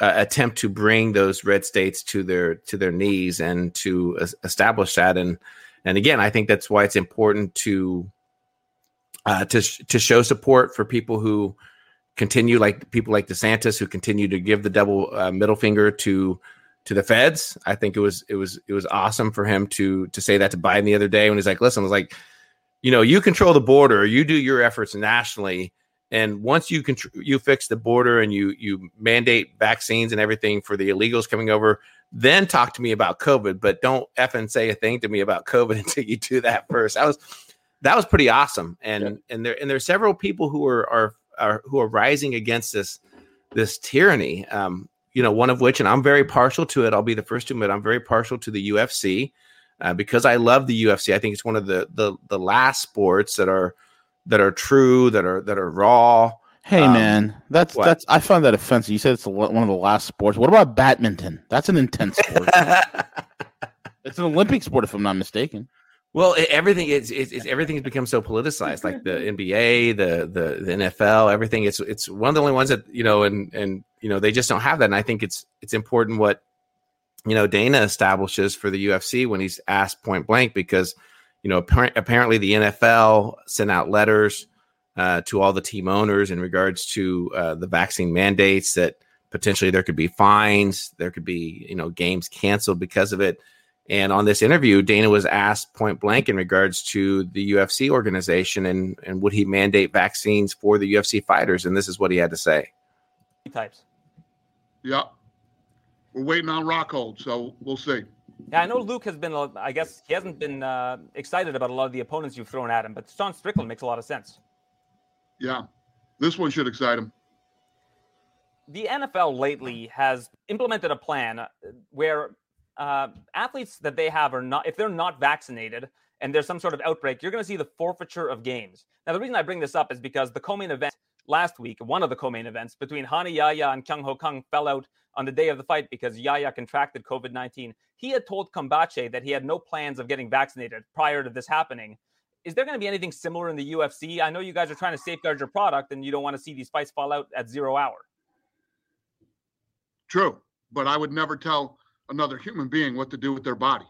uh, attempt to bring those red states to their to their knees and to uh, establish that. And and again, I think that's why it's important to uh, to to show support for people who. Continue like people like DeSantis who continue to give the double uh, middle finger to to the feds. I think it was it was it was awesome for him to to say that to Biden the other day when he's like, listen, I was like, you know, you control the border, you do your efforts nationally, and once you contr- you fix the border and you you mandate vaccines and everything for the illegals coming over, then talk to me about COVID, but don't effing say a thing to me about COVID until you do that first. I was that was pretty awesome, and yeah. and there and there are several people who are are. Are, who are rising against this this tyranny, um, you know, one of which, and I'm very partial to it. I'll be the first to admit I'm very partial to the U F C uh, because I love the U F C. I think it's one of the the the last sports that are that are true, that are that are raw. Hey, um, man, that's what? that's I find that offensive. You said it's one of the last sports. What about badminton? That's an intense sport. It's an Olympic sport, if I'm not mistaken. Well, it, everything is it's, it's everything's become so politicized, like the N B A, the, the the N F L, everything. It's it's one of the only ones that you know, and and you know they just don't have that. And I think it's it's important what you know Dana establishes for the U F C when he's asked point blank, because you know apparent, apparently the N F L sent out letters uh, to all the team owners in regards to uh, the vaccine mandates that potentially there could be fines, there could be you know games canceled because of it. And on this interview, Dana was asked point blank in regards to the U F C organization and, and would he mandate vaccines for the U F C fighters? And this is what he had to say. Types. Yeah. We're waiting on Rockhold, so we'll see. Yeah, I know Luke has been, I guess he hasn't been uh, excited about a lot of the opponents you've thrown at him, but Sean Strickland makes a lot of sense. Yeah, this one should excite him. The N F L lately has implemented a plan where Uh, athletes that they have are not, if they're not vaccinated and there's some sort of outbreak, you're going to see the forfeiture of games. Now, the reason I bring this up is because the co-main event last week, one of the co-main events between Hani Yaya and Kyung Ho Kang fell out on the day of the fight because Yaya contracted covid nineteen. He had told Kambache that he had no plans of getting vaccinated prior to this happening. Is there going to be anything similar in the U F C? I know you guys are trying to safeguard your product and you don't want to see these fights fall out at zero hour. True, but I would never tell another human being what to do with their body.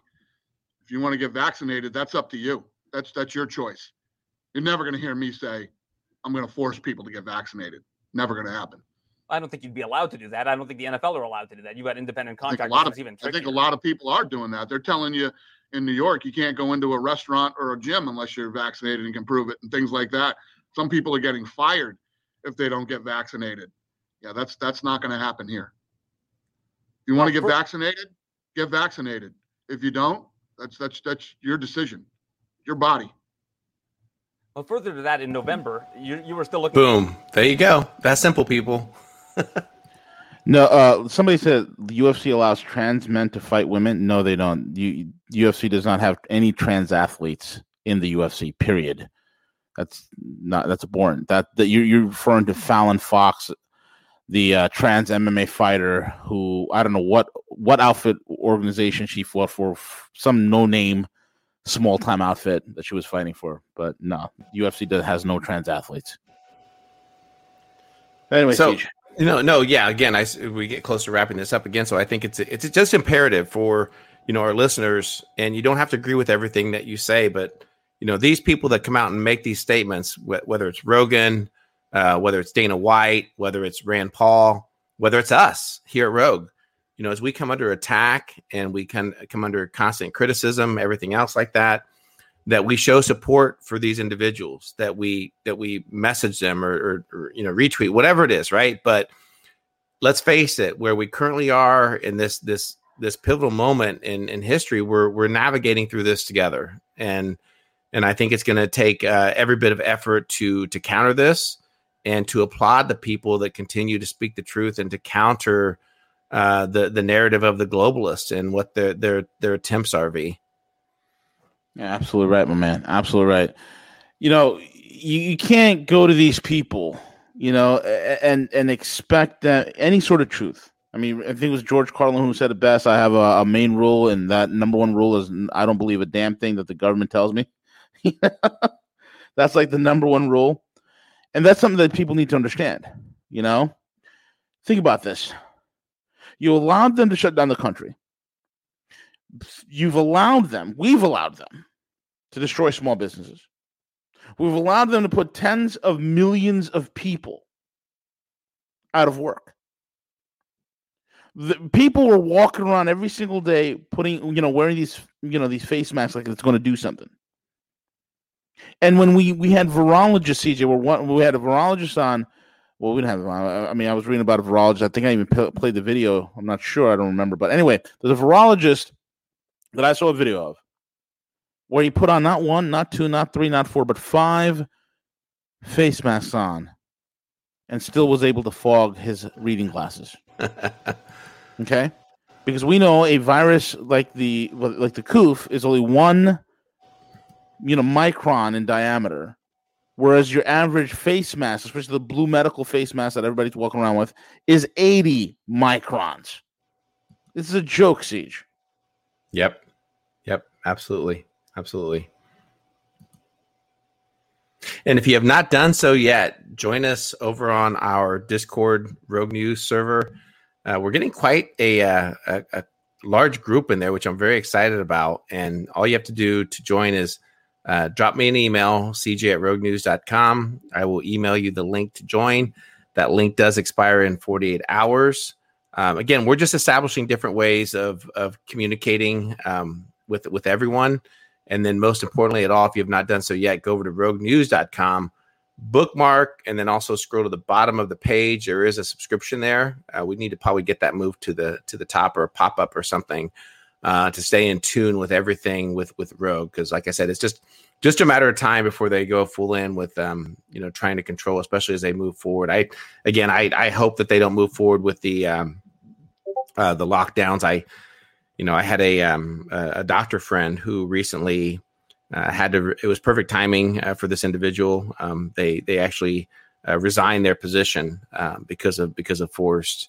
If you want to get vaccinated, that's up to you. That's that's your choice. You're never going to hear me say, I'm going to force people to get vaccinated. Never going to happen. I don't think you'd be allowed to do that. I don't think the N F L are allowed to do that. You got independent contractors. I think, a lot, of, I think a lot of people are doing that. They're telling you in New York, you can't go into a restaurant or a gym unless you're vaccinated and can prove it and things like that. Some people are getting fired if they don't get vaccinated. Yeah, that's that's not going to happen here. You want to get vaccinated? Get vaccinated. If you don't, that's that's that's your decision, your body. Well, further to that, in November, you you were still looking. Boom! There you go. That's simple, people. No, uh, somebody said the U F C allows trans men to fight women. No, they don't. You U F C does not have any trans athletes in the U F C, period. That's not, that's abhorrent. That, that you're, you're referring to Fallon Fox, the uh, trans M M A fighter who, I don't know what, what outfit organization she fought for, some no-name small-time outfit that she was fighting for. But no, U F C does, has no trans athletes. Anyway, so, C J. No, no, yeah, again, I, we get close to wrapping this up again, so I think it's it's just imperative for, you know, our listeners, and you don't have to agree with everything that you say, but, you know, these people that come out and make these statements, wh- whether it's Rogan, uh, whether it's Dana White, whether it's Rand Paul, whether it's us here at Rogue, you know, as we come under attack and we can come under constant criticism, everything else like that, that we show support for these individuals, that we that we message them or, or, or, you know, retweet, whatever it is, right? But let's face it, where we currently are in this this this pivotal moment in, in history, we're we're navigating through this together, and and I think it's going to take uh, every bit of effort to to counter this and to applaud the people that continue to speak the truth and to counter uh, the the narrative of the globalists and what their their their attempts are. V. Yeah, absolutely right, my man. Absolutely right. You know, you, you can't go to these people, you know, and and expect that any sort of truth. I mean, I think it was George Carlin who said it best. I have a, a main rule, and that number one rule is I don't believe a damn thing that the government tells me. That's like the number one rule. And that's something that people need to understand, you know. Think about this. You allowed them to shut down the country. You've allowed them, we've allowed them to destroy small businesses. We've allowed them to put tens of millions of people out of work. The people were walking around every single day putting, you know, wearing these, you know, these face masks like it's going to do something. And when we, we had virologists, C J, where one, we had a virologist on, well, we didn't have, I mean, I was reading about a virologist. I think I even p- played the video. I'm not sure. I don't remember. But anyway, there's a virologist that I saw a video of where he put on not one, not two, not three, not four, but five face masks on and still was able to fog his reading glasses. Okay? Because we know a virus like the like the C O V is only one, you know, micron in diameter, whereas your average face mask, especially the blue medical face mask that everybody's walking around with, is eighty microns. This is a joke, Siege. Yep. Yep. Absolutely. Absolutely. And if you have not done so yet, join us over on our Discord Rogue News server. Uh, we're getting quite a, uh, a, a large group in there, which I'm very excited about. And all you have to do to join is uh, drop me an email, C J at rogue news dot com. I will email you the link to join. That link does expire in forty-eight hours. Um, again, we're just establishing different ways of of communicating um, with with everyone. And then most importantly at all, if you have not done so yet, go over to rogue news dot com, bookmark, and then also scroll to the bottom of the page. There is a subscription there. Uh, we need to probably get that moved to the to the top or a pop-up or something uh, to stay in tune with everything with, with Rogue. Because like I said, it's just just a matter of time before they go full in with um, you know, trying to control, especially as they move forward. I again I I hope that they don't move forward with the um, uh, the lockdowns. I you know I had a um, a doctor friend who recently uh, had to. It was perfect timing uh, for this individual. Um, they they actually uh, resigned their position uh, because of because of forced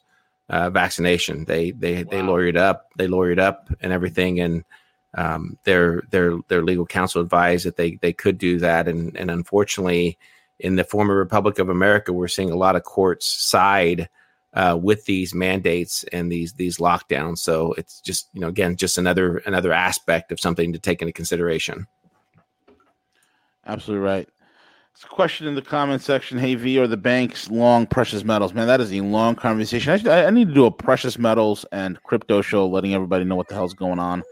uh, vaccination. They they wow. they lawyered up. They lawyered up and everything and. Um, their their their legal counsel advised that they they could do that, and and unfortunately, in the former Republic of America, we're seeing a lot of courts side uh, with these mandates and these these lockdowns. So it's just, you know, again, just another another aspect of something to take into consideration. Absolutely right. It's a question in the comment section. Hey V, are the banks long precious metals? Man, that is a long conversation. I should, I need to do a precious metals and crypto show, letting everybody know what the hell's going on.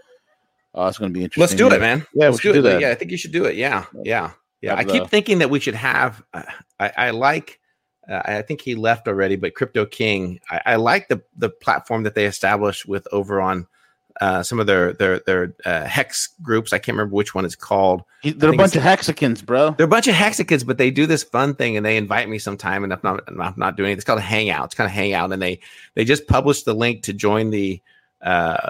Oh, it's going to be interesting. Let's do it, man. Yeah, let's do it. Do that. Yeah, I think you should do it. Yeah, yeah, yeah. I keep thinking that we should have. Uh, I, I like. Uh, I think he left already, but Crypto King. I, I like the the platform that they established with over on uh, some of their their their uh, hex groups. I can't remember which one it's called. They're a bunch of hexicans, bro. They're a bunch of hexicans, but they do this fun thing and they invite me sometime, and I'm not I'm not doing it. It's called a hangout. It's kind of hangout, and they they just published the link to join the. Uh,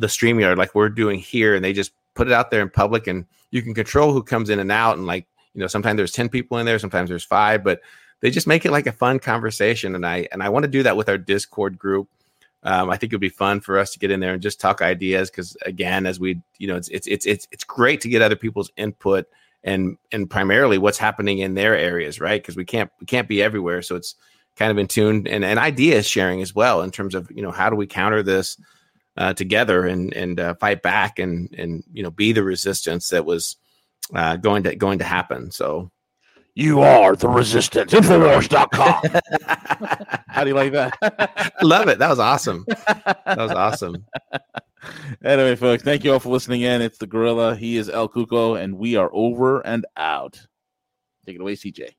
the StreamYard like we're doing here, and they just put it out there in public, and you can control who comes in and out. And like, you know, sometimes there's ten people in there, sometimes there's five, but they just make it like a fun conversation. And I, and I want to do that with our Discord group. Um, I think it'd be fun for us to get in there and just talk ideas. Cause again, as we, you know, it's, it's, it's, it's, it's great to get other people's input and, and primarily what's happening in their areas. Right. Cause we can't, we can't be everywhere. So it's kind of in tune, and, and ideas sharing as well in terms of, you know, how do we counter this uh, together and, and uh, fight back and, and, you know, be the resistance that was uh, going to, going to happen. So you are the resistance. Infowars dot com. How do you like that? Love it. That was awesome. That was awesome. Anyway, folks, thank you all for listening in. It's the Gorilla. He is El Cuco, and we are over and out. Take it away, C J.